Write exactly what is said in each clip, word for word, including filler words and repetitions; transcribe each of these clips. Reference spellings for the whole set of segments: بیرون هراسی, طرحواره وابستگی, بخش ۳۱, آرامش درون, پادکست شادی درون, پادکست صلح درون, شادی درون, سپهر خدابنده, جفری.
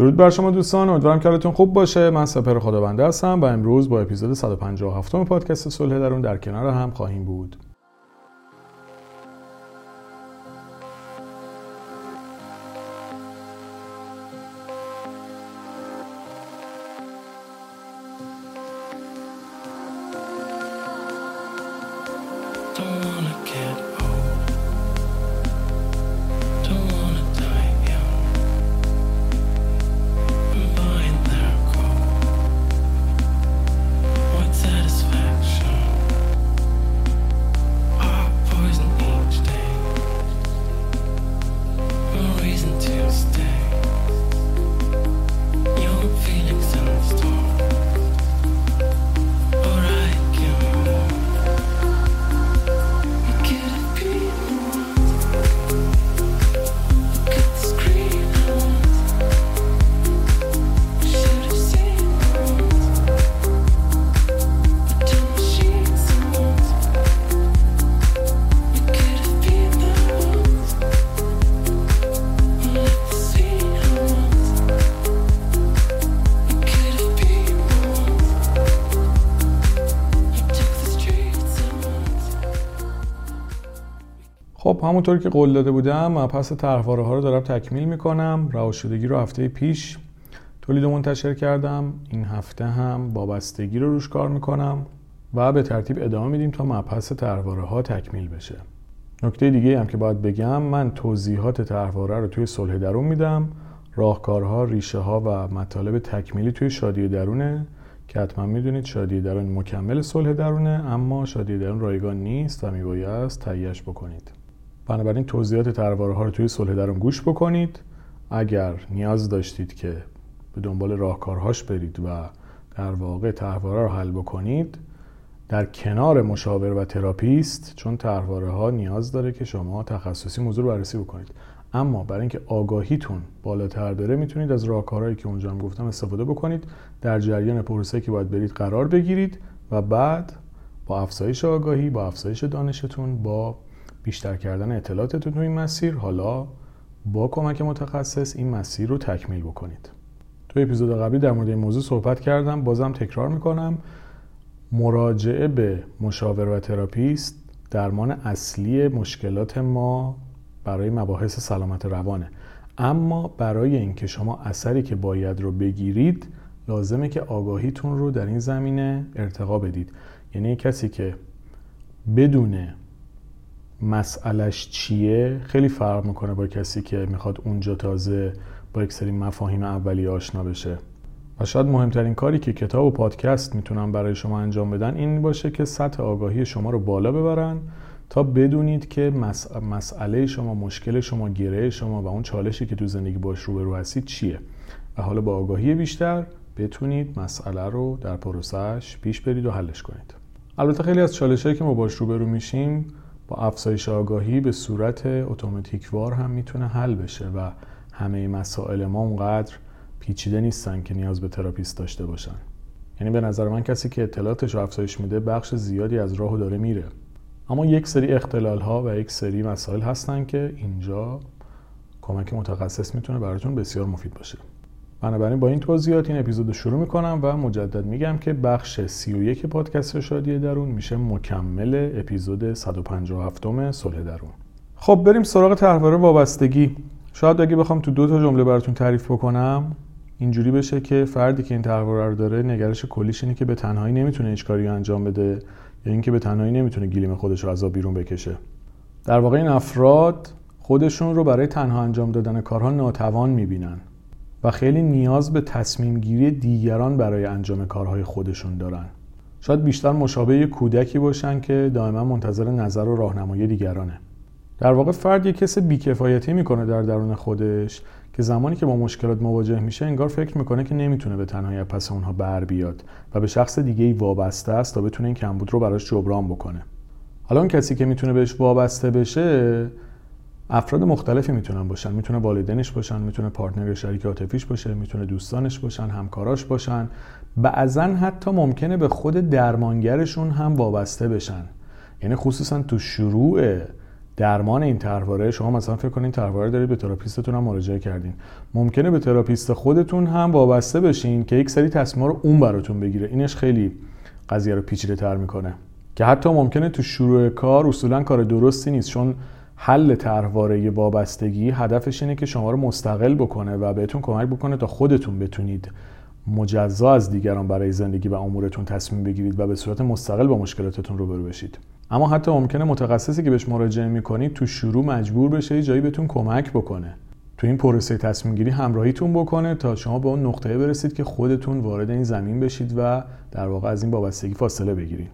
درود بر شما دوستان، امیدوارم که حالتون خوب باشه. من سپهر خدابنده هستم و امروز با اپیزود صد و پنجاه و هفت پادکست صلح درون در کنار هم خواهیم بود. خب همونطور که قول داده بودم من پس طرحواره ها رو دارم تکمیل میکنم. رهاشدگی رو هفته پیش تولید و منتشر کردم، این هفته هم وابستگی رو روش کار میکنم و به ترتیب ادامه میدیم تا من پس طرحواره ها تکمیل بشه. نکته دیگه هم که باید بگم، من توضیحات طرحواره رو توی صلح درون میدم، راهکارها، ریشه ها و مطالب تکمیلی توی شادی درونه که حتما میدونید شادی درون مکمل صلح درونه، اما شادی درون رایگان نیست و میبایست تهیه‌اش بکنید. بنابراین توضیحات طرحواره ها رو توی صلح درون گوش بکنید. اگر نیاز داشتید که به دنبال راهکارهاش برید و در واقع طرحواره رو حل بکنید در کنار مشاور و تراپیست، چون طرحواره ها نیاز داره که شما تخصصی موضوع رو بررسی بکنید. اما برای اینکه آگاهیتون بالاتر بره میتونید از راهکارهایی که اونجا هم گفتم استفاده بکنید، در جریان پروسه که باید برید قرار بگیرید و بعد با افزایش آگاهی، با افزایش دانشتون، با بیشتر کردن اطلاعاتتون تو این مسیر، حالا با کمک متخصص این مسیر رو تکمیل بکنید. تو اپیزود قبلی در مورد این موضوع صحبت کردم، بازم تکرار میکنم، مراجعه به مشاور و تراپیست درمان اصلی مشکلات ما برای مباحث سلامت روانه. اما برای اینکه شما اثری که باید رو بگیرید لازمه که آگاهیتون رو در این زمینه ارتقا بدید. یعنی کسی که بدونه مسئلش چیه خیلی فرق میکنه با کسی که میخواد اونجا تازه با یک سری مفاهیم اولیه آشنا بشه. و شاید مهمترین کاری که کتاب و پادکست میتونن برای شما انجام بدن این باشه که سطح آگاهی شما رو بالا ببرن تا بدونید که مس... مسئله شما، مشکل شما، گره شما و اون چالشی که تو زندگی باش روبرو هستید چیه و حالا با آگاهی بیشتر بتونید مسئله رو در پروسهش پیش برید و حلش کنید. البته خیلی از چالشایی که ما باش روبرو میشیم با افزایش آگاهی به صورت اتوماتیکوار هم میتونه حل بشه و همه مسائل ما اونقدر پیچیده نیستن که نیاز به تراپیست داشته باشن. یعنی به نظر من کسی که اطلاعاتش رو افزایش میده بخش زیادی از راهو داره میره، اما یک سری اختلال‌ها و یک سری مسائل هستن که اینجا کمک متخصص میتونه براتون بسیار مفید باشه. بنابراین با این توضیحات این اپیزودو شروع میکنم و مجدد میگم که بخش سی و یک پادکست شادی درون میشه مکمل اپیزود صد و پنجاه و هفت صلح درون. خب بریم سراغ طرحواره وابستگی. شاید اگه بخوام تو دو تا جمله براتون تعریف بکنم اینجوری بشه که فردی که این طرحواره رو داره نگرش کلیش اینه که به تنهایی نمیتونه هیچ کاری انجام بده یا اینکه به تنهایی نمیتونه گلیم خودش رو از آب بیرون بکشه. در واقع این افراد خودشون رو برای تنها انجام دادن کارها ناتوان میبینن و خیلی نیاز به تصمیم گیری دیگران برای انجام کارهای خودشون دارن. شاید بیشتر مشابه کودکی باشن که دائما منتظر نظر و راهنمایی دیگرانه. در واقع فرد یک حس بی‌کفایتی میکنه در درون خودش که زمانی که با مشکلات مواجه میشه انگار فکر میکنه که نمیتونه به تنهایی از پس اونها بر بیاد و به شخص دیگه‌ای وابسته است تا بتونه این کمبود رو براش جبران بکنه. حالا اون کسی که میتونه بهش وابسته بشه افراد مختلفی میتونن باشن، میتونه والدینش باشن، میتونه پارتنر شریک عاطفیش باشه، میتونه دوستانش باشن، همکاراش باشن، بعضا حتی ممکنه به خود درمانگرشون هم وابسته بشن. یعنی خصوصا تو شروع درمان این طرحواره، شما مثلا فکر کنین طرحواره دارید، به تراپیستتون هم مراجعه کردین، ممکنه به تراپیست خودتون هم وابسته بشین که یک سری تصمیم‌ها رو اون براتون بگیره. اینش خیلی قضیه رو پیچیده‌تر میکنه که حتی ممکنه تو شروع کار اصولا کار درستی نیست، چون حل طرحواره وابستگی هدفش اینه که شما رو مستقل بکنه و بهتون کمک بکنه تا خودتون بتونید مجزا از دیگران برای زندگی و امورتون تصمیم بگیرید و به صورت مستقل با مشکلاتتون روبرو بشید. اما حتی ممکنه متخصصی که بهش مراجعه میکنید تو شروع مجبور بشه یه جایی بهتون کمک بکنه، تو این پروسه تصمیم گیری همراهیتون بکنه تا شما به اون نقطه برسید که خودتون وارد این زمین بشید و در واقع از این وابستگی فاصله بگیرید.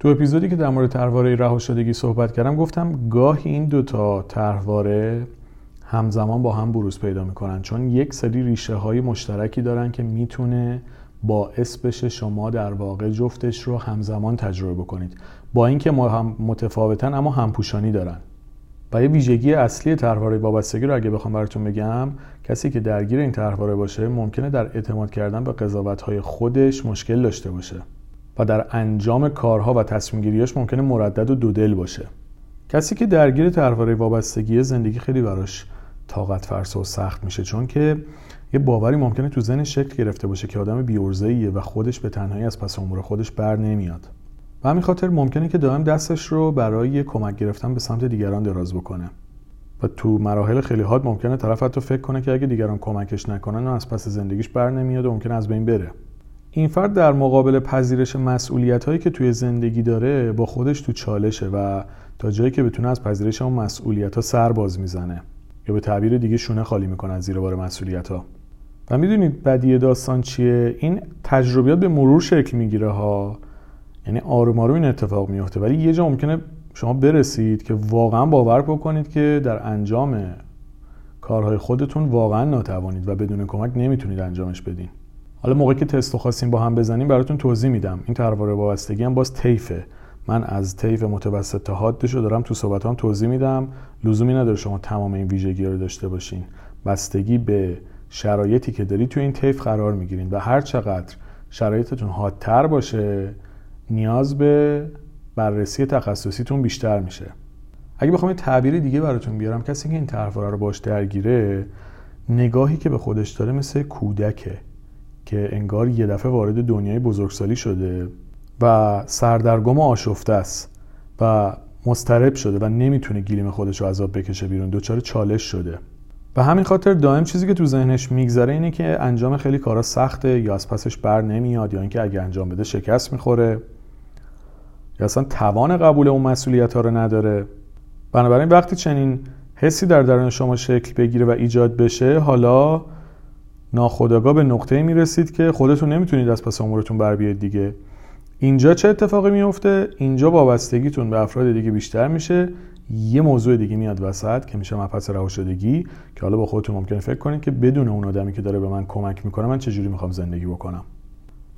تو اپیزودی که در مورد طرحواره رهاشدگی صحبت کردم گفتم گاهی این دو تا طرحواره همزمان با هم بروز پیدا میکنن، چون یک سری ریشه های مشترکی دارن که میتونه باعث بشه شما در واقع جفتش رو همزمان تجربه بکنید، با اینکه ما هم متفاوتن اما همپوشانی دارن. و یه ویژگی اصلی طرحواره وابستگی رو اگه بخوام براتون بگم، کسی که درگیر این طرحواره باشه ممکنه در اعتماد کردن به قضاوت‌های خودش مشکل داشته باشه و در انجام کارها و تصمیم گیریاش ممکنه مردد و دودل باشه. کسی که درگیر طرحواره وابستگی، زندگی خیلی براش طاقت فرسا و سخت میشه، چون که یه باوری ممکنه تو ذهنش شکل گرفته باشه که آدم بی‌عرضه‌ایه و خودش به تنهایی از پس امور خودش بر نمیاد و همین خاطر ممکنه که دائم دستش رو برای کمک گرفتن به سمت دیگران دراز بکنه و تو مراحل خیلی حاد ممکنه طرف حتی فکر کنه که اگه دیگران کمکش نکنن و از پس زندگیش بر نمیاد و ممکنه از بین بره. این فرد در مقابل پذیرش مسئولیت‌هایی که توی زندگی داره با خودش تو چالشه و تا جایی که بتونه از پذیرش اون مسئولیت‌ها سر باز میزنه یا به تعبیر دیگه شونه خالی میکنه از زیر بار مسئولیت‌ها. و میدونید بدیه داستان چیه؟ این تجربیات به مرور شکل میگیره ها، یعنی آروم آروم این اتفاق میفته، ولی یه جا ممکنه شما برسید که واقعا باور بکنید که در انجام کارهای خودتون واقعا ناتوانید و بدون کمک نمیتونید انجامش بدین. حالا موقعی که تست خواستیم با هم بزنیم براتون توضیح میدم. این طرحواره وابستگی هم باز طیفه، من از طیف متوسط تا حادش رو دارم تو صحبتام توضیح میدم. لزومی نداره شما تمام این ویژگی‌ها رو داشته باشین، بستگی به شرایطی که دارید تو این طیف قرار میگیرین و هر چقدر شرایطتون حادتر باشه نیاز به بررسی تخصصیتون بیشتر میشه. اگه بخوام یه تعبیر دیگه براتون بیارم، کسی که این طرحواره رو باش درگیره نگاهی که به خودش داره مثل کودکه که انگار یه دفعه وارد دنیای بزرگسالی شده و سردرگم و آشفته است و مضطرب شده و نمیتونه گلیم خودش رو از آب بکشه بیرون، دچار چالش شده و همین خاطر دائم چیزی که تو ذهنش میگذره اینه که انجام خیلی کارا سخته یا از پسش بر نمیاد یا اینکه اگه انجام بده شکست میخوره یا اصلا توان قبول اون مسئولیت‌ها رو نداره. بنابراین وقتی چنین حسی در درون شما شکل بگیره و ایجاد بشه، حالا ناخودآگاه به نقطه‌ای میرسید که خودتون نمیتونید از پس امورتون بر بیاید دیگه. اینجا چه اتفاقی میفته؟ اینجا وابستگیتون به افراد دیگه بیشتر میشه، یه موضوع دیگه میاد وسط که میشه مبحث رهاشدگی، که حالا با خودتون ممکنه فکر کنید که بدون اون آدمی که داره به من کمک میکنه من چجوری میخوام زندگی بکنم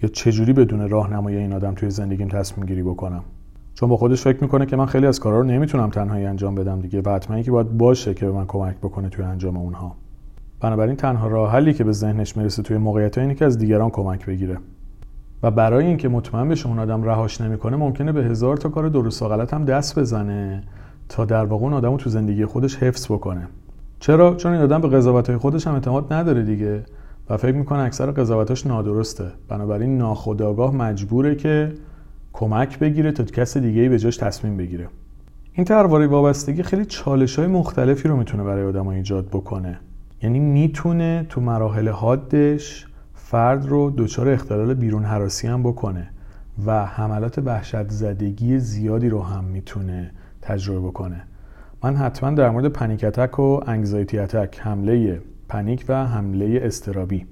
یا چجوری بدون راهنمایی این آدم توی زندگیم تصمیم گیری بکنم، چون با خودش فکر میکنه که من خیلی از کارا رو نمیتونم تنهایی انجام بدم دیگه و حتما یکی باید باشه که به من کمک بکنه توی انجام اونها. بنابراین تنها راه حلی که به ذهنش میرسه توی موقعیت‌ها اینه که از دیگران کمک بگیره و برای اینکه مطمئن بشه اون آدم رهاش نمیکنه ممکنه به هزار تا کار درست و غلط هم دست بزنه تا در واقع اون آدمو تو زندگی خودش حفظ بکنه. چرا؟ چون این آدم به قضاوت‌های خودش هم اعتماد نداره دیگه و فکر میکنه اکثر قضاوتاش نادرسته، بنابراین ناخودآگاه مجبوره که کمک بگیره تا کس دیگه‌ای به جاش تصمیم بگیره. این طرحواره وابستگی خیلی چالش‌های مختلفی رو میتونه برای آدم‌ها ایجاد بکنه، یعنی میتونه تو مراحل حادش فرد رو دچار اختلال بیرون هراسی هم بکنه و حملات وحشت‌زدگی زیادی رو هم میتونه تجربه بکنه. من حتما در مورد پنیک اتک و انگزایتی اتک، حمله پنیک و حمله اضطرابی،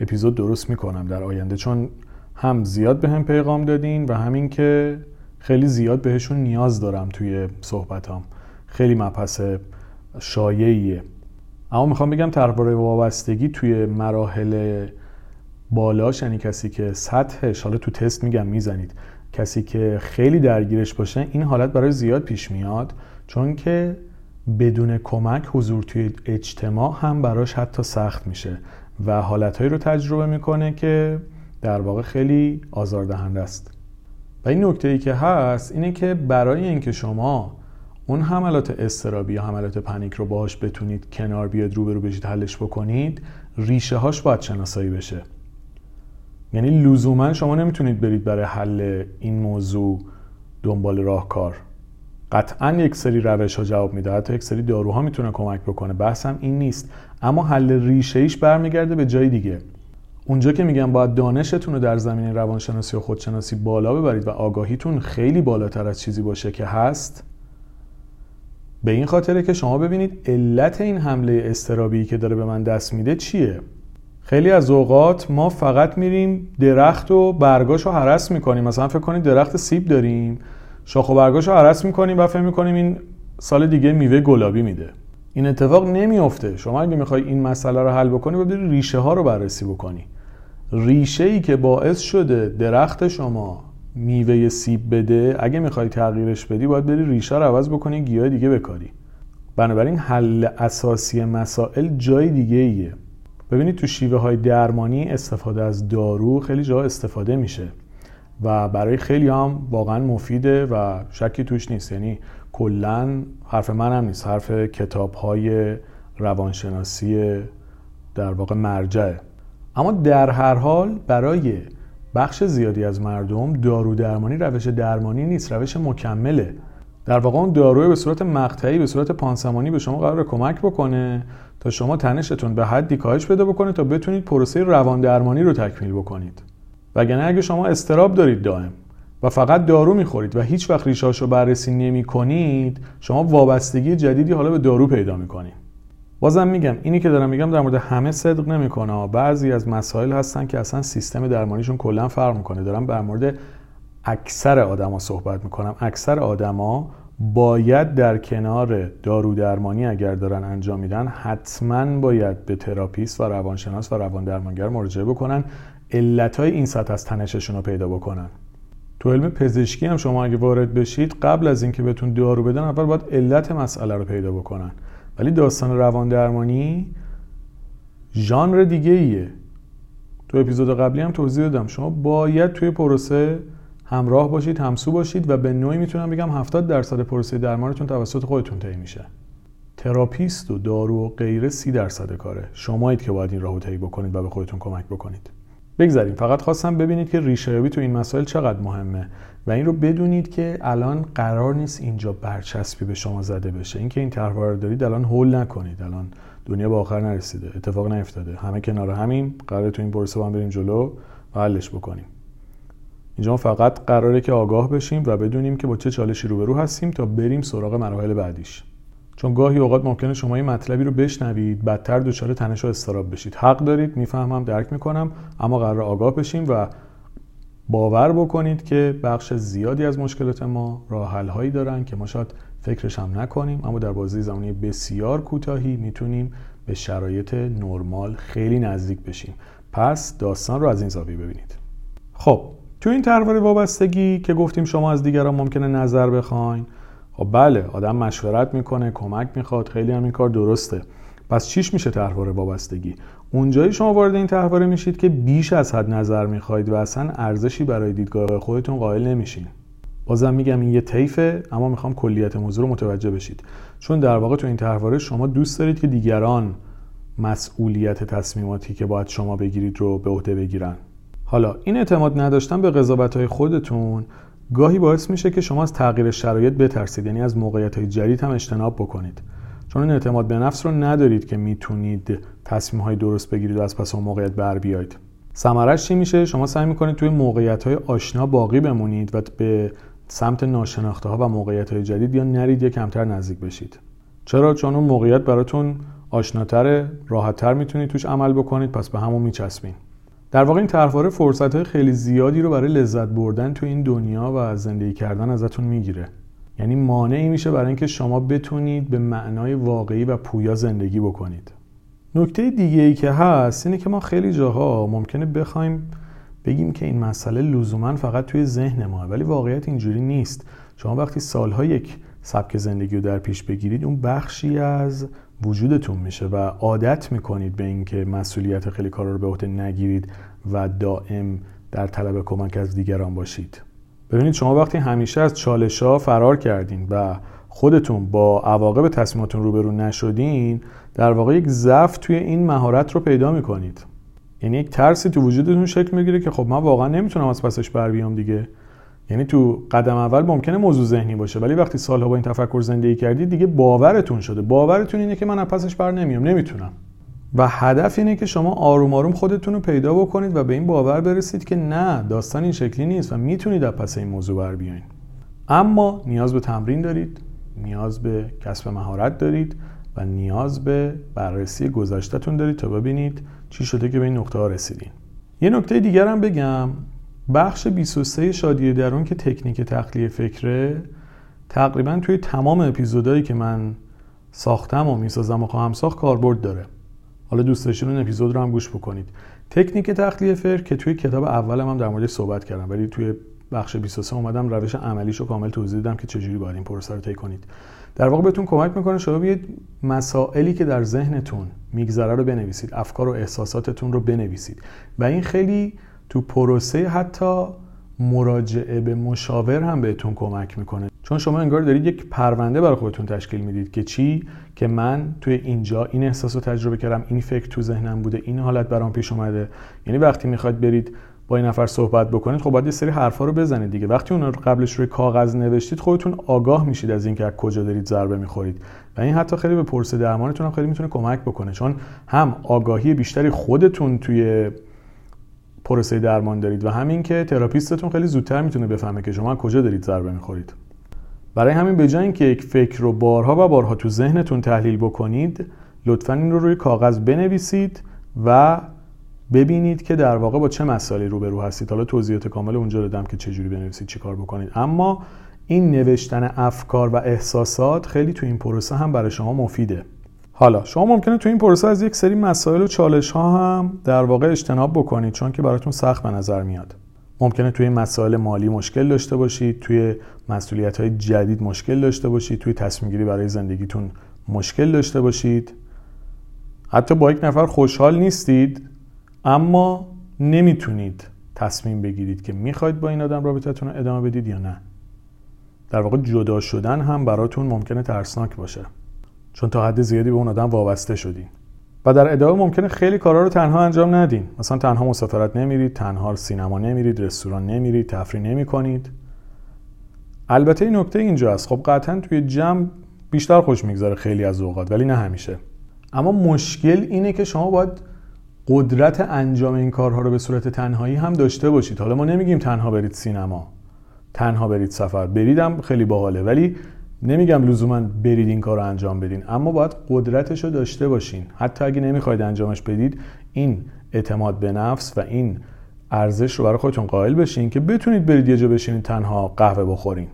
اپیزود درست میکنم در آینده، چون هم زیاد به هم پیغام دادین و همین که خیلی زیاد بهشون نیاز دارم توی صحبتام، خیلی مبحث شایعیه. اما میخوام بگم طرحواره وابستگی توی مراحل بالاش، یعنی کسی که سطحش، حالا تو تست میگم میزنید، کسی که خیلی درگیرش باشه این حالت برای زیاد پیش میاد، چون که بدون کمک حضور توی اجتماع هم براش حتی سخت میشه و حالتهایی رو تجربه میکنه که در واقع خیلی آزاردهنده است. و این نکته‌ای که هست اینه که برای اینکه شما اون حملات اضطرابی یا حملات پنیک رو باهاش بتونید کنار بیاد، روبرو بشید، حلش بکنید، ریشه هاش باید شناسایی بشه. یعنی لزوما شما نمیتونید برید برای حل این موضوع دنبال راهکار. قطعا یک سری روش ها جواب میده، حتی یک سری داروها میتونه کمک بکنه، بحثم این نیست، اما حل ریشه ایش برمیگرده به جای دیگه. اونجا که میگم باید دانشتون رو در زمینه روانشناسی و خودشناسی بالا ببرید و آگاهیتون خیلی بالاتر از چیزی باشه که هست، به این خاطره که شما ببینید علت این حمله اضطرابی که داره به من دست میده چیه. خیلی از اوقات ما فقط میریم درخت و برگاشو هرس میکنیم، مثلا فکر کنید درخت سیب داریم، شاخ و برگاشو هرس میکنیم و فکر میکنیم این سال دیگه میوه گلابی میده. این اتفاق نمیفته. شما اگه میخوای این مسئله رو حل بکنی باید ریشه ها رو بررسی بکنی. ریشه ای که باعث شده درخت شما میوه سیب بده، اگه میخوای تغییرش بدی باید بری ریشه رو عوض بکنی، گیاه دیگه بکاری. بنابراین حل اساسی مسائل جای دیگه ایه. ببینید تو شیوه های درمانی استفاده از دارو خیلی جا استفاده میشه و برای خیلی هم واقعا مفیده و شکی توش نیست. یعنی کلن حرف من هم نیست، حرف کتاب های روانشناسی در واقع مرجعه. اما در هر حال برای بخش زیادی از مردم دارو درمانی روش درمانی نیست، روش مکمله. در واقع اون داروی به صورت مقطعی، به صورت پانسمانی به شما قراره کمک بکنه تا شما تنشتون به حدی کاهش پیدا بکنه تا بتونید پروسه روان درمانی رو تکمیل بکنید. وگرنه اگه شما اضطراب دارید دائم و فقط دارو میخورید و هیچ وقت ریشه‌هاش رو بررسی نمی‌کنید، شما وابستگی جدیدی حالا به دارو پیدا می‌کنید. بازم میگم اینی که دارم میگم در مورد همه صدق نمی‌کنه. بعضی از مسائل هستن که اصلا سیستم درمانیشون کلا فرق می‌کنه. دارم در مورد اکثر آدما صحبت می‌کنم. اکثر آدما باید در کنار دارو درمانی اگر دارن انجام میدن، حتما باید به تراپیست و روانشناس و رواندرمانگر مراجعه بکنن، علت‌های این سطح از تنششون رو پیدا بکنن. تو علم پزشکی هم شما اگه وارد بشید، قبل از اینکه بهتون دارو بدن اول باید علت مسئله رو پیدا بکنن. ولی داستان رواندرمانی ژانر دیگه ایه. تو اپیزود قبلی هم توضیح دادم، شما باید توی پروسه همراه باشید، همسو باشید و به نوعی میتونم بگم هفتاد درصد پروسه درمانتون توسط خودتون طی میشه. تراپیست و دارو و غیره سی درصد کاره. شمایید که باید این راهو طی بکنید و به خودتون کمک بکنید. بگذاریم، فقط خواستم ببینید که ریشه‌یابی تو این مسائل چقدر مهمه و این رو بدونید که الان قرار نیست اینجا برچسبی به شما زده بشه. اینکه این طرحواره دارید الان هول نکنید، الان دنیا به آخر نرسیده، اتفاق نیفتاده، همه کنار همیم، قراره تو این پروسه با هم بریم جلو و حلش بکنیم. اینجا فقط قراره که آگاه بشیم و بدونیم که با چه چالشی روبرو هستیم تا بریم سراغ مراحل بعدیش. چون گاهی اوقات ممکنه شما این مطلبی رو بشنوید، بدتر دچار تنش و اضطراب بشید. حق دارید، میفهمم، درک میکنم، اما قراره آگاه بشیم و باور بکنید که بخش زیادی از مشکلات ما راه حل هایی دارن که ما شاید فکرش هم نکنیم، اما در بازه زمانی بسیار کوتاهی میتونیم به شرایط نرمال خیلی نزدیک بشیم. پس داستان رو از این زاویه ببینید. خب تو این طرحواره وابستگی که گفتیم شما از دیگران ممکنه نظر بخواید، خب بله، آدم مشورت میکنه، کمک میخواد، خیلی هم این کار درسته. پس چیش میشه طرحواره وابستگی؟ اونجایی شما وارد این طرحواره میشید که بیش از حد نظر میخواید و اصلا ارزشی برای دیدگاه خودتون قائل نمیشین. بازم میگم این یه طیفه، اما میخوام کلیت موضوع رو متوجه بشید. چون در واقع تو این طرحواره شما دوست دارید که دیگران مسئولیت تصمیماتی که باید شما بگیرید رو به عهده بگیرن. حالا این اعتماد نداشتن به قضاوت‌های خودتون گاهی باعث میشه که شما از تغییر شرایط بترسید، یعنی از موقعیت‌های جدید هم اجتناب بکنید. چون این اعتماد به نفس رو ندارید که میتونید تصمیم‌های درست بگیرید و از پس اون موقعیت بر بیایید. ثمرش چی میشه؟ شما سعی میکنید توی موقعیت‌های آشنا باقی بمونید و به سمت ناشناخته‌ها و موقعیت‌های جدید یا نرید یا کمتر نزدیک بشید. چرا؟ چون اون موقعیت براتون آشناتره، راحت‌تر میتونید توش عمل بکنید، پس به همون میچسبین. در واقع این طرحواره فرصت‌های خیلی زیادی رو برای لذت بردن تو این دنیا و زندگی کردن ازتون میگیره. یعنی مانعی میشه برای اینکه شما بتونید به معنای واقعی و پویا زندگی بکنید. نکته دیگه ای که هست اینه که ما خیلی جاها ممکنه بخوایم بگیم که این مسئله لزوما فقط توی ذهن ما، ولی واقعیت اینجوری نیست. شما وقتی سال‌ها یک سبک زندگی رو در پیش بگیرید، اون بخشی از وجودتون میشه و عادت میکنید به این که مسئولیت خیلی کارا رو به عهده نگیرید و دائم در طلب کمک از دیگران باشید. ببینید شما وقتی همیشه از چالش‌ها فرار کردین و خودتون با عواقب تصمیماتون روبرو نشدین، در واقع یک ضعف توی این مهارت رو پیدا میکنید. یعنی یک ترسی تو وجودتون شکل میگیره که خب من واقعا نمیتونم از پسش بر بیام دیگه. یعنی تو قدم اول ممکنه موضوع ذهنی باشه، ولی وقتی سالها با این تفکر زندگی کردید دیگه باورتون شده، باورتون اینه که من از پسش بر نمیام، نمیتونم. و هدف اینه که شما آروم آروم خودتون رو پیدا بکنید و به این باور برسید که نه، داستان این شکلی نیست و میتونید از پس این موضوع بر بیاین. اما نیاز به تمرین دارید، نیاز به کسب مهارت دارید و نیاز به بررسی گذشته‌تون دارید تا ببینید چی شده که به این نقطه ها رسیدین. یه نکته دیگر هم بگم، بخش بیست و سه شادی درون که تکنیک تخلیه فکره، تقریبا توی تمام اپیزودایی که من ساختم و میسازم و خواهم ساخت کاربرد داره. حالا دوست داشتین اون اپیزود رو هم گوش بکنید. تکنیک تخلیه فکر که توی کتاب اولم هم در موردش صحبت کردم، ولی توی بخش بیست و سه اومدم روش عملیشو کامل توضیح دادم که چجوری باید این پروسه رو طی کنید. در واقع بهتون کمک میکنه شما بیاید مسائلی که در ذهنتون میگذره رو بنویسید، افکار و احساساتتون رو بنویسید. و این خیلی تو پروسه حتی مراجعه به مشاور هم بهتون کمک میکنه، چون شما انگار دارید یک پرونده برای خودتون تشکیل میدید که چی، که من توی اینجا این احساس رو تجربه کردم، این فکر تو ذهنم بوده، این حالت برام پیش اومده. یعنی وقتی میخواید برید با این نفر صحبت بکنید، خب باید یه سری حرفا رو بزنید دیگه. وقتی اون رو قبلش روی کاغذ نوشتید، خودتون آگاه میشید از اینکه از کجا دارید ضربه میخورید و این حتی خیلی به پروسه درمانتون هم خیلی میتونه کمک بکنه، چون هم آگاهی بیشتری خودتون توی پروسه درمان دارید و همین که تراپیستتون خیلی زودتر میتونه بفهمه که شما کجا دارید ضربه میخورید. برای همین به جای اینکه یک فکر رو بارها و بارها تو ذهنتون تحلیل بکنید، لطفاً این رو روی کاغذ بنویسید و ببینید که در واقع با چه مسائلی روبرو هستید. حالا توضیحات کامل اونجا دادم که چه جوری بنویسید، چیکار بکنید. اما این نوشتن افکار و احساسات خیلی تو این پروسه هم برای شما مفیده. حالا شما ممکنه تو این پروسه از یک سری مسائل و چالش‌ها هم در واقع اجتناب بکنید، چون که براتون سخت به نظر میاد. ممکنه توی مسائل مالی مشکل داشته باشید، توی مسئولیت‌های جدید مشکل داشته باشید، توی تصمیم‌گیری برای زندگیتون مشکل داشته باشید. حتی با یک نفر خوشحال نیستید، اما نمیتونید تصمیم بگیرید که میخواید با این آدم رابطه‌تون رو ادامه بدید یا نه. در واقع جدا شدن هم براتون ممکنه ترسناک باشه، چون تا حد زیادی به اون آدم وابسته شدین. و در ادامه ممکنه خیلی کارا رو تنها انجام ندین، مثلا تنها مسافرت نمیرید، تنها سینما نمیرید، رستوران نمیرید، تفریح نمی‌کنید. البته این نکته اینجا است، خب قطعاً توی جمع بیشتر خوش میگذره خیلی از اوقات، ولی نه همیشه. اما مشکل اینه که شما باید قدرت انجام این کارها رو به صورت تنهایی هم داشته باشید. حالا ما نمیگیم تنها برید سینما، تنها برید سفر، بریدم خیلی باحاله، ولی نمیگم لزوما برید این کارو انجام بدین، اما باید قدرتشو داشته باشین. حتی اگه نمیخواید انجامش بدید، این اعتماد به نفس و این ارزش رو برای خودتون قائل بشین که بتونید برید یه جا بشینید تنها قهوه بخورین.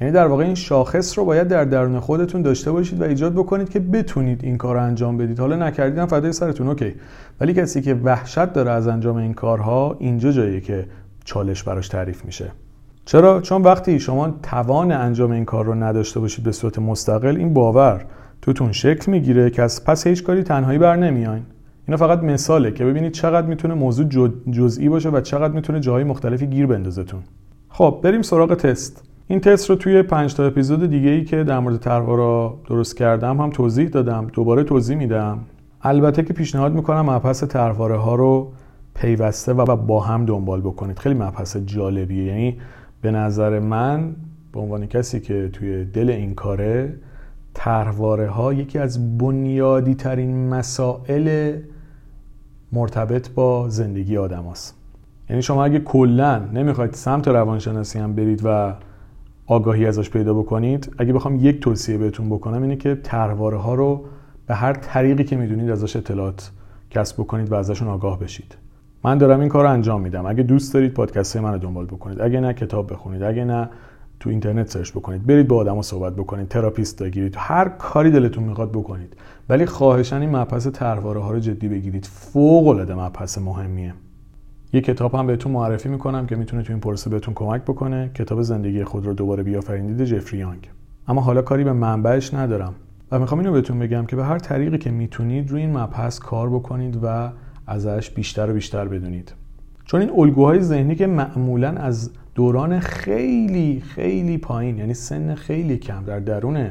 یعنی در واقع این شاخص رو باید در درون خودتون داشته باشید و ایجاد بکنید که بتونید این کارو انجام بدید. حالا نکردیدم فدای سرتون، اوکی، ولی کسی که وحشت داره از انجام این کارها، اینجا جاییه که چالش براش تعریف میشه. چرا؟ چون وقتی شما توان انجام این کار رو نداشته باشید به صورت مستقل، این باور توتون شکل میگیره که از پس هیچ کاری تنهایی بر نمیاین. اینا فقط مثاله که ببینید چقدر میتونه موضوع جزئی باشه و چقدر میتونه جاهای مختلفی گیر بندازتون. خب بریم سراغ تست. این تست رو توی پنج تا اپیزود دیگه‌ای که در مورد طرحواره درست کردم هم توضیح دادم، دوباره توضیح میدم. البته که پیشنهاد میکنم مبحث طرحواره ها رو پیوسته و با هم دنبال بکنید. خیلی مبحث جالبیه. یعنی به نظر من به عنوان کسی که توی دل این کاره، طرحواره ها یکی از بنیادی ترین مسائل مرتبط با زندگی آدم هست. یعنی شما اگه کلن نمیخواید سمت روانشناسی هم برید و آگاهی ازش پیدا بکنید، اگه بخوام یک توصیه بهتون بکنم اینه که طرحواره ها رو به هر طریقی که میدونید ازش اطلاعات کسب بکنید و ازشون آگاه بشید. من دارم این کارو انجام میدم. اگه دوست دارید پادکست منو دنبال بکنید، اگه نه کتاب بخونید، اگه نه تو اینترنت سرچ بکنید، برید با آدما صحبت بکنید، تراپیست بگیرید، هر کاری دلتون میخواد بکنید، ولی خواهشاً این مبحث طرحواره ها رو جدی بگیرید. فوق العاده مبحث مهمیه. یه کتاب هم بهتون معرفی میکنم که میتونه تو این پروسه بهتون کمک بکنه، کتاب زندگی خود رو دوباره بیافرینید جفری. اما حالا کاری به منبعش ندارم و میخوام اینو بهتون بگم که به هر طریقی که میتونید روی این مبحث کار بکنید و ازش بیشتر و بیشتر بدونید. چون این الگوهای ذهنی که معمولاً از دوران خیلی خیلی پایین، یعنی سن خیلی کم در درون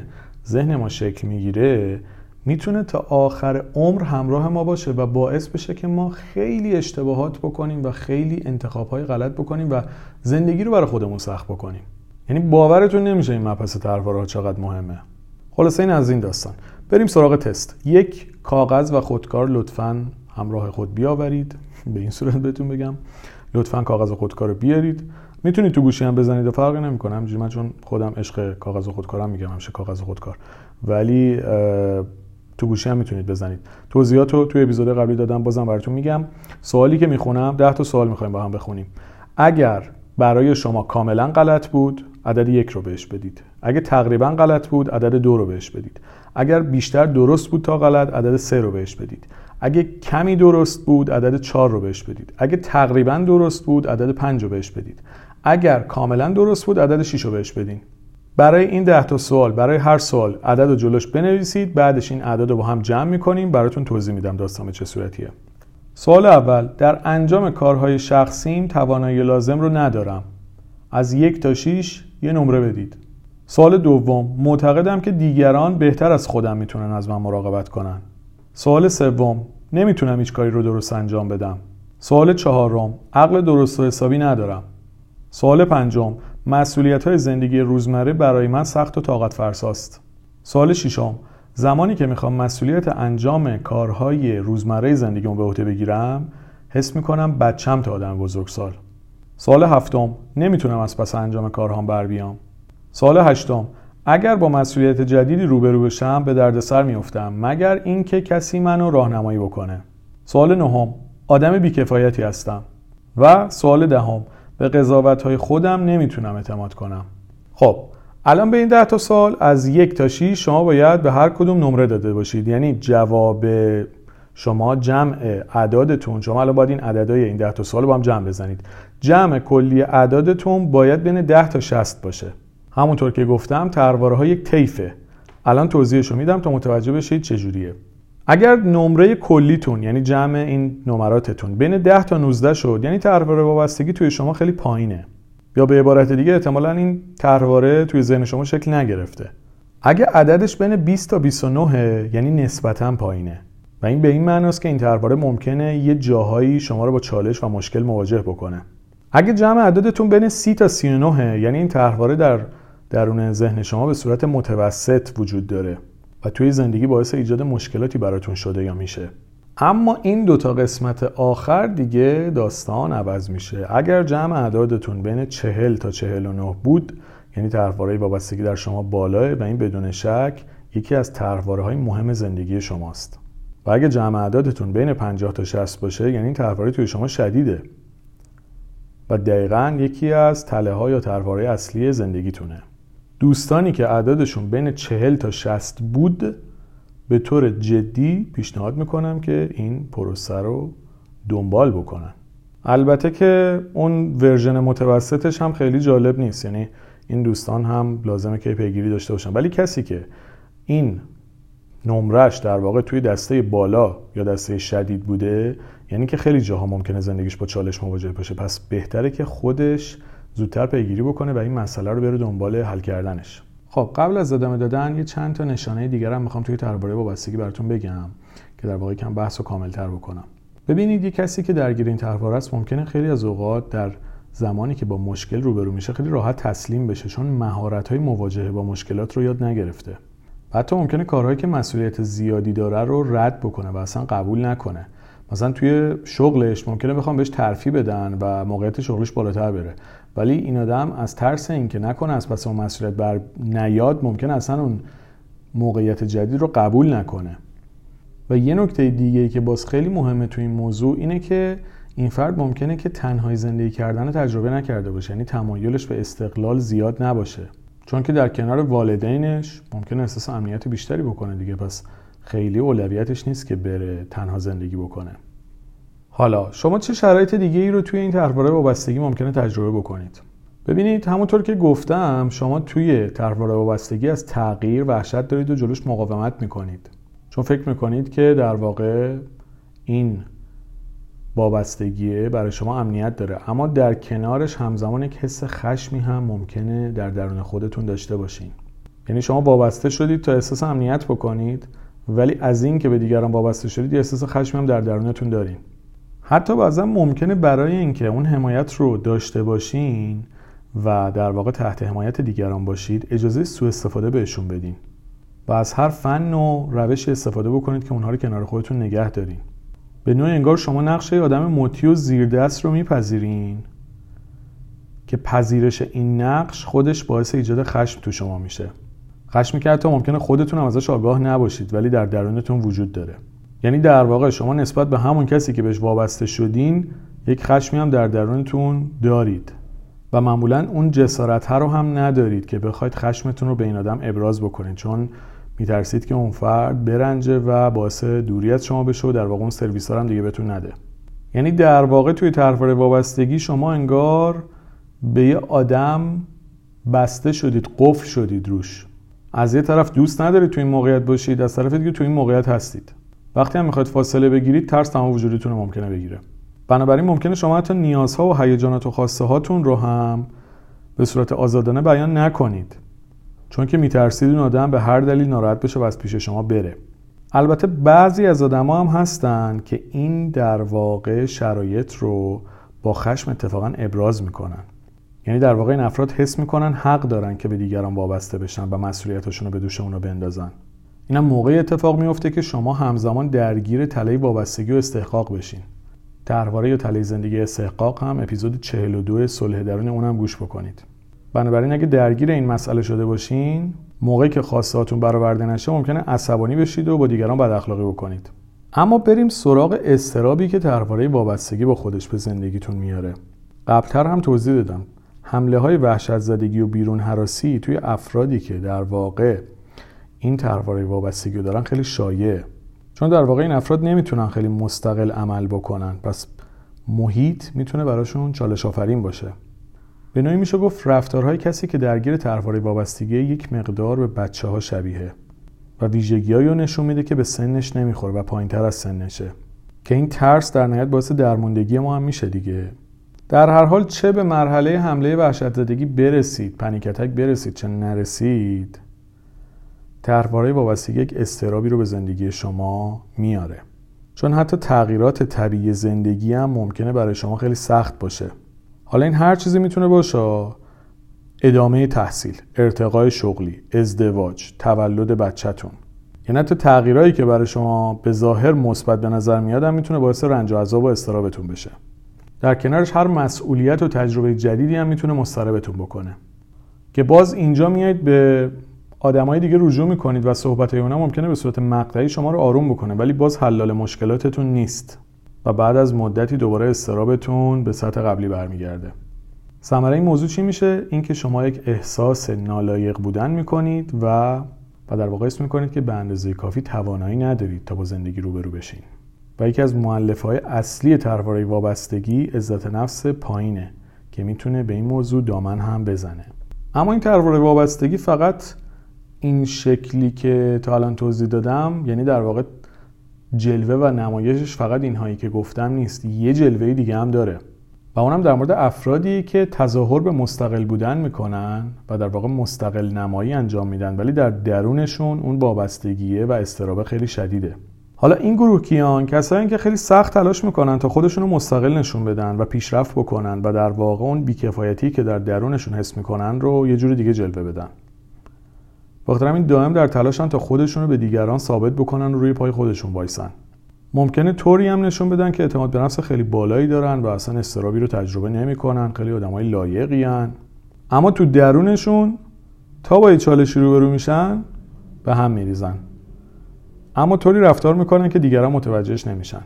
ذهن ما شکل میگیره، میتونه تا آخر عمر همراه ما باشه و باعث بشه که ما خیلی اشتباهات بکنیم و خیلی انتخابهای غلط بکنیم و زندگی رو برای خودمون سخت بکنیم. یعنی باورتون نمیشه این مبحث طرحواره چقدر مهمه. خلاصه این از این داستان. بریم سراغ تست. یک، کاغذ و خودکار لطفاً همراه خود بیاورید. به این صورت بهتون بگم لطفاً کاغذ و خودکار رو بیارید. میتونید تو گوشی هم بزنید و فرقی نمیکنه. همینجوری من چون خودم عشق کاغذ و خودکارم میگم همیشه کاغذ و خودکار. ولی تو گوشی هم میتونید بزنید. توضیحات رو توی اپیزود قبلی دادم، بازم براتون میگم. سوالی که میخونم ده تا سوال میخوایم با هم بخونیم. اگر برای شما کاملا غلط بود عدد یک رو بهش بدید. اگر تقریبا غلط بود عدد دو رو بهش بدید. اگر بیشتر درست بود تا غلط عدد سه رو بهش بدید. اگر کمی درست بود عدد چهار رو بهش بدید. اگر تقریبا درست بود عدد پنج رو بهش بدید. اگر کاملا درست بود عدد شش رو بهش بدین. برای این ده تا سوال برای هر سوال عدد رو جلوش بنویسید، بعدش این اعداد رو با هم جمع می‌کنیم، براتون توضیح میدم داستان چه صورتیه. سوال اول، در انجام کارهای شخصیم توانایی لازم رو ندارم. از یک تا شش یه نمره بدید. سوال دوم، معتقدم که دیگران بهتر از خودم میتونن از من مراقبت کنن. سوال سوم، نمیتونم هیچ کاری رو درست انجام بدم. سوال چهارم، عقل درست و حسابی ندارم. سوال پنجم، مسئولیت‌های زندگی روزمره برای من سخت و طاقت فرساست. سوال ششم، زمانی که میخوام مسئولیت انجام کارهای روزمره زندگیمو به عهده بگیرم، حس میکنم بچم تا آدم بزرگسال. سوال هفتم، نمیتونم از پس انجام کارهام بر بیام. سوال هشتم، اگر با مسئولیت جدیدی روبرو بشم به دردسر میافتم، مگر اینکه کسی منو راهنمایی بکنه. سوال نهم، آدم بی‌کفایتی هستم. و سوال دهم، به قضاوت‌های خودم نمیتونم اعتماد کنم. خب الان به این ده تا سوال از یک تا شش شما باید به هر کدوم نمره داده باشید. یعنی جواب شما جمع اعدادتون، شما الان باید این عددهای این ده تا سوال با هم جمع بزنید. جمع کلی اعدادتون باید بین ده تا شصت باشه. همونطور که گفتم طرحواره‌ها یک طیفه. الان توضیحشو میدم تا متوجه بشید چجوریه. اگر نمره کلیتون یعنی جمع این نمراتتون بین ده تا نوزده شد، یعنی طرحواره وابستگی توی شما خیلی پایینه، یا به عبارت دیگه احتمالاً این طرحواره توی ذهن شما شکل نگرفته. اگه عددش بین بیست تا بیست و نه یعنی نسبتاً پایینه و این به این معناست که این طرحواره ممکنه یه جاهایی شما رو با چالش و مشکل مواجه بکنه. اگه جمع عددتون بین سی تا سی و نه یعنی این طرحواره در درون ذهن شما به صورت متوسط وجود داره و توی زندگی باعث ایجاد مشکلاتی براتون شده یا میشه. اما این دوتا قسمت آخر دیگه داستان عوض میشه. اگر جمع اعدادتون بین چهل تا چهل و نه بود، یعنی طرحواره وابستگی در شما بالاه و این بدون شک یکی از طرحواره‌های مهم زندگی شماست. و اگر جمع اعدادتون بین پنجاه تا شصت باشه، یعنی طرحواره توی شما شدیده و دقیقاً یکی از تله‌ها یا طرحواره اصلی زندگیتونه. دوستانی که اعدادشون بین چهل تا شصت بود به طور جدی پیشنهاد میکنم که این پروسه رو دنبال بکنن. البته که اون ورژن متوسطش هم خیلی جالب نیست، یعنی این دوستان هم لازمه که پیگیری داشته باشن. ولی کسی که این نمرش در واقع توی دسته بالا یا دسته شدید بوده، یعنی که خیلی جاها ممکنه زندگیش با چالش مواجه بشه، پس بهتره که خودش زودتر پیگیری بکنه و این مسئله رو بره دنبال حل کردنش. خب قبل از ادامه دادن یه چند تا نشانه دیگه هم میخوام توی طرحواره وابستگی براتون بگم که در واقع کم بحثو کامل‌تر بکنم. ببینید یه کسی که درگیر این طرحواره است ممکنه خیلی از اوقات در زمانی که با مشکل روبرو میشه خیلی راحت تسلیم بشه، چون مهارت‌های مواجهه با مشکلات رو یاد نگرفته. حتی ممکنه کارهایی که مسئولیت زیادی داره رو رد بکنه و اصلا قبول نکنه. مثلا توی شغلش ممکنه بخوام بهش ترفیع بدن و موقعیت شغلش بالاتر بره، ولی این آدم از ترس این که نکنه از پس اون مسئولیت بر نیاد ممکنه اصلا اون موقعیت جدید رو قبول نکنه. و یه نکته دیگه‌ای که باز خیلی مهمه توی این موضوع اینه که این فرد ممکنه که تنهایی زندگی کردن رو تجربه نکرده باشه، یعنی تمایلش به استقلال زیاد نباشه، چون که در کنار والدینش ممکنه احساس امنیت بیشتری بکنه دیگه. پس خیلی اولویتش نیست که بره تنها زندگی بکنه. حالا شما چه شرایط دیگه ای رو توی این طرحواره وابستگی ممکنه تجربه بکنید؟ ببینید همونطور که گفتم شما توی طرحواره وابستگی از تغییر وحشت دارید و جلوش مقاومت میکنید، چون فکر میکنید که در واقع این وابستگیه برای شما امنیت داره، اما در کنارش همزمان یک حس خشمی هم ممکنه در درون خودتون داشته باشین. یعنی شما وابسته شدید تا احساس امنیت بکنید، ولی از این که به دیگران وابسته شدید احساس خشمی هم در درونتون دارین. حتی بعضا ممکنه برای اینکه اون حمایت رو داشته باشین و در واقع تحت حمایت دیگران باشید، اجازه سوء استفاده بهشون بدین و از هر فن و روش استفاده بکنید که اونها رو کنار خودتون نگه دارین. به نوعی انگار شما نقش یه آدم مطیع و زیردست رو میپذیرین که پذیرش این نقش خودش باعث ایجاد خشم تو شما میشه. خشمی که حتی ممکنه خودتون هم ازش آگاه نباشید ولی در درونتون وجود داره. یعنی در واقع شما نسبت به همون کسی که بهش وابسته شدین یک خشمی هم در درونتون دارید و معمولاً اون جسارت ها رو هم ندارید که بخواید خشمتون رو به این آدم ابراز بکنید، چون میترسید که اون فرد برنجه و باعث دوری از شما بشه و در واقع اون سرویس ها هم دیگه بهتون نده. یعنی در واقع توی طرحواره وابستگی شما انگار به یه آدم بسته شدید، قفل شدید روش. از یه طرف دوست ندارید توی این موقعیت باشید، از طرف دیگه توی این موقعیت هستید. وقتی هم میخواید فاصله بگیرید، ترس تمام وجودتون رو ممکنه بگیره. بنابراین ممکنه شما حتی نیازها و هیجانات و خواسته هاتون رو هم به صورت آزادانه بیان نکنید، چون که میترسید اون آدم به هر دلیل ناراحت بشه و از پیش شما بره. البته بعضی از آدما هم هستن که این در واقع شرایط رو با خشم اتفاقا ابراز میکنن. یعنی در واقع این افراد حس میکنن حق دارن که به دیگران وابسته بشن و مسئولیتاشون رو به دوش اونا بندازن. اینم موقعی اتفاق میفته که شما همزمان درگیر تله وابستگی و استحقاق بشین. طرحواره یا تله زندگی استحقاق هم اپیزود چهل و دو صلح درون اونم گوش بکنید. بنابراین اگه درگیر این مسئله شده باشین، موقعی که خواستهاتون برآورده نشه ممکنه عصبانی بشید و با دیگران بد اخلاقی بکنید. اما بریم سراغ اضطرابی که طرحواره وابستگی با خودش به زندگیتون میاره. قبلتر هم توضیح دادم، حمله های وحشت زدگی و بیرون هراسی توی افرادی که در واقع این طرحواره وابستگی دارن خیلی شایعه، چون در واقع این افراد نمیتونن خیلی مستقل عمل بکنن، پس محیط میتونه براشون چالش آفرین باشه. به نوعی میشه گفت رفتارهای کسی که درگیر طرحواره وابستگی یک مقدار به بچه ها شبیه و ویژگی‌هایی رو نشون میده که به سنش نمیخوره و پایین‌تر از سنشه، که این ترس در نهایت باعث درماندگی ما هم میشه دیگه. در هر حال چه به مرحله حمله وحشت‌زدگی برسید، پنیک اتک برسید، چه نرسید، طرحواره وابستگی یک اضطرابی رو به زندگی شما میاره، چون حتی تغییرات طبیعی زندگی هم ممکنه برای شما خیلی سخت باشه. حالا این هر چیزی میتونه باشه: ادامه تحصیل، ارتقای شغلی، ازدواج، تولد بچه‌تون. یعنی حتی تغییرایی که برای شما به ظاهر مثبت به نظر میاد هم میتونه باعث رنج و عذاب و اضطرابتون بشه. در کنارش هر مسئولیت و تجربه جدیدی هم میتونه مضطربتون بکنه، که باز اینجا میایید به آدمای دیگه رجوع میکنید و صحبتای اونها ممکنه به صورت مقطعی شما رو آروم بکنه، ولی باز حلال مشکلاتتون نیست و بعد از مدتی دوباره استرابتون به سطح قبلی برمیگرده. ثمره این موضوع چی میشه؟ اینکه شما یک احساس نالایق بودن میکنید و و در واقع اسم میکنید که به اندازه کافی توانایی ندارید تا با زندگی روبرو بشین. و یکی از مؤلفه‌های اصلی طرحواره وابستگی عزت نفس پایینه که میتونه به این موضوع دامن هم بزنه. اما این طرحواره وابستگی فقط این شکلی که تا الان توضیح دادم، یعنی در واقع جلوه و نمایشش فقط اینهایی که گفتم نیست، یه جلوه دیگه هم داره و اونم در مورد افرادی که تظاهر به مستقل بودن میکنن و در واقع مستقل نمایی انجام میدن، ولی در درونشون اون وابستگیه و اضطراب خیلی شدیده. حالا این گروه کیان؟ کسایی که خیلی سخت تلاش میکنن تا خودشون رو مستقل نشون بدن و پیشرفت بکنن و در واقع اون بی‌کفایتی که در درونشون حس میکنن رو یه جور دیگه جلوه بدن. بخاطر همین دائم در تلاشن تا خودشون رو به دیگران ثابت بکنن و روی پای خودشون وایسن. ممکنه طوری هم نشون بدن که اعتماد به نفس خیلی بالایی دارن و اصلا اضطرابی رو تجربه نمی‌کنن، خیلی آدمای لایقی ان، اما تو درونشون تا با یه چالشی روبرو میشن به هم میریزن، اما طوری رفتار میکنن که دیگران متوجهش نمیشن.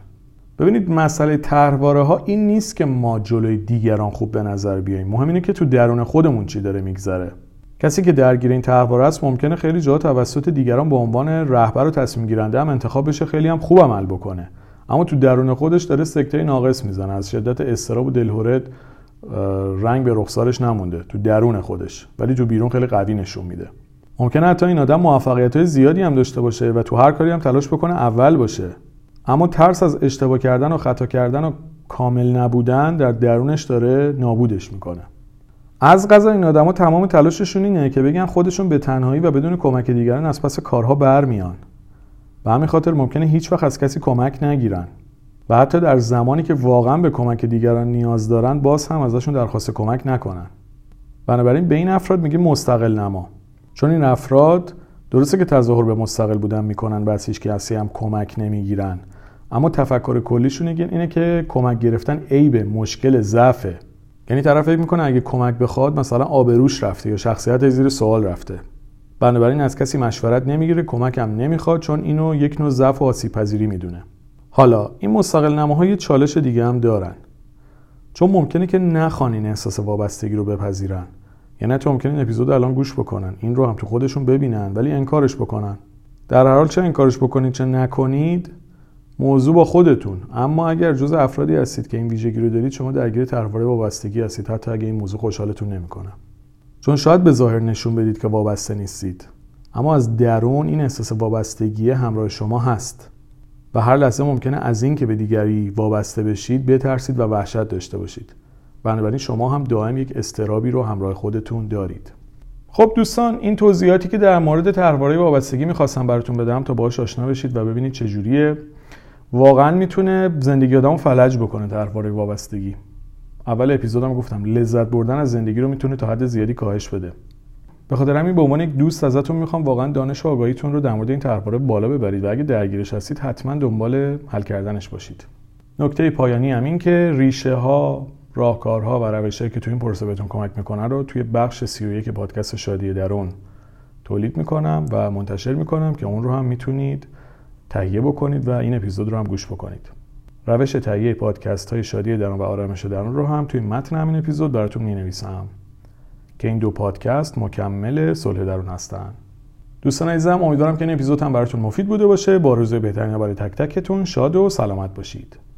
ببینید، مسئله طرحواره ها این نیست که ما جلوی دیگران خوب به نظر بیاییم، مهم اینه که تو درون خودمون چی داره میگذره. کسی که درگیر این طرحواره است ممکنه خیلی جا توسط دیگران به عنوان رهبر و تصمیم گیرنده هم انتخاب بشه، خیلی هم خوب عمل بکنه، اما تو درون خودش داره سکته ناقص میزنه، از شدت اضطراب و دلهره رنگ به رخسارش نمونده تو درون خودش، ولی تو بیرون خیلی قوی نشون میده. ممکنه حتی این آدم موفقیت‌های زیادی هم داشته باشه و تو هر کاری هم تلاش بکنه اول باشه، اما ترس از اشتباه کردن و خطا کردن و کامل نبودن در درونش داره نابودش میکنه. از قضا این آدما تمام تلاششون اینه که بگن خودشون به تنهایی و بدون کمک دیگران از پس کارها برمیان. به همین خاطر ممکنه هیچ وقت از کسی کمک نگیرن و حتی در زمانی که واقعا به کمک دیگران نیاز دارن باز هم ازشون درخواست کمک نکنن. بنابراین به این افراد میگه مستقل نما. چون این افراد درسته که تظاهر به مستقل بودن میکنن و از هیچ کسی هم کمک نمیگیرن، اما تفکر کلیشون اینه که کمک گرفتن عیب، مشکل، ضعف. یعنی طرف فکر میکنه اگه کمک بخواد مثلا آبروش رفته یا شخصیتش زیر سوال رفته. بنابراین از کسی مشورت نمیگیره، کمک هم نمیخواد چون اینو یک نوع ضعف و آسیب‌پذیری میدونه. حالا این مستقل نماها یه چالش دیگه هم دارن. چون ممکنه که نخوان این احساس وابستگی رو بپذیرن. یعنی تو ممکنه این اپیزود الان گوش بکنن، این رو هم تو خودشون ببینن ولی انکارش بکنن. در هر حال چه انکارش بکنید چه نکنید، موضوع با خودتون. اما اگر جزء افرادی هستید که این ویژگی رو دارید، شما درگیر طرحواره وابستگی هستید، حتی اگه این موضوع خوشحالتون نمیکنه. چون شاید به ظاهر نشون بدید که وابسته نیستید، اما از درون این احساس وابستگی همراه شما هست. و هر لحظه ممکنه از این که به دیگری وابسته بشید بترسید و وحشت داشته باشید. بنابراین شما هم دائم یک اضطرابی رو همراه خودتون دارید. خب دوستان، این توضیحاتی که در مورد طرحواره وابستگی می‌خواستم براتون بدم تا باهاش آشنا بشید و ببینید چه جوریه. واقعا میتونه زندگی آدمو فلج بکنه طرحواره وابستگی. اول اپیزودم گفتم لذت بردن از زندگی رو میتونه تا حد زیادی کاهش بده. به خاطر همین به عنوان یک دوست ازتون میخوام واقعا دانش و آگاهیتون رو در مورد این طرحواره بالا ببرید و اگه درگیرش هستید حتما دنبال حل کردنش باشید. نکته پایانی همین که ریشه ها، راهکارها و روش‌هایی که تو این پروسه بهتون کمک میکنن رو توی بخش سی و یک پادکست شادی درون تولید میکنم و منتشر میکنم که اون رو هم میتونید تهیه بکنید و این اپیزود رو هم گوش بکنید. روش تهیه پادکست های شادی درون و آرامش درون رو هم توی متن همین اپیزود براتون می‌نویسم که این دو پادکست مکمل صلح درون هستن. دوستان عزیزم، امیدوارم که این اپیزود هم براتون مفید بوده باشه. با روز بهترین برای تک تکتون. شاد و سلامت باشید.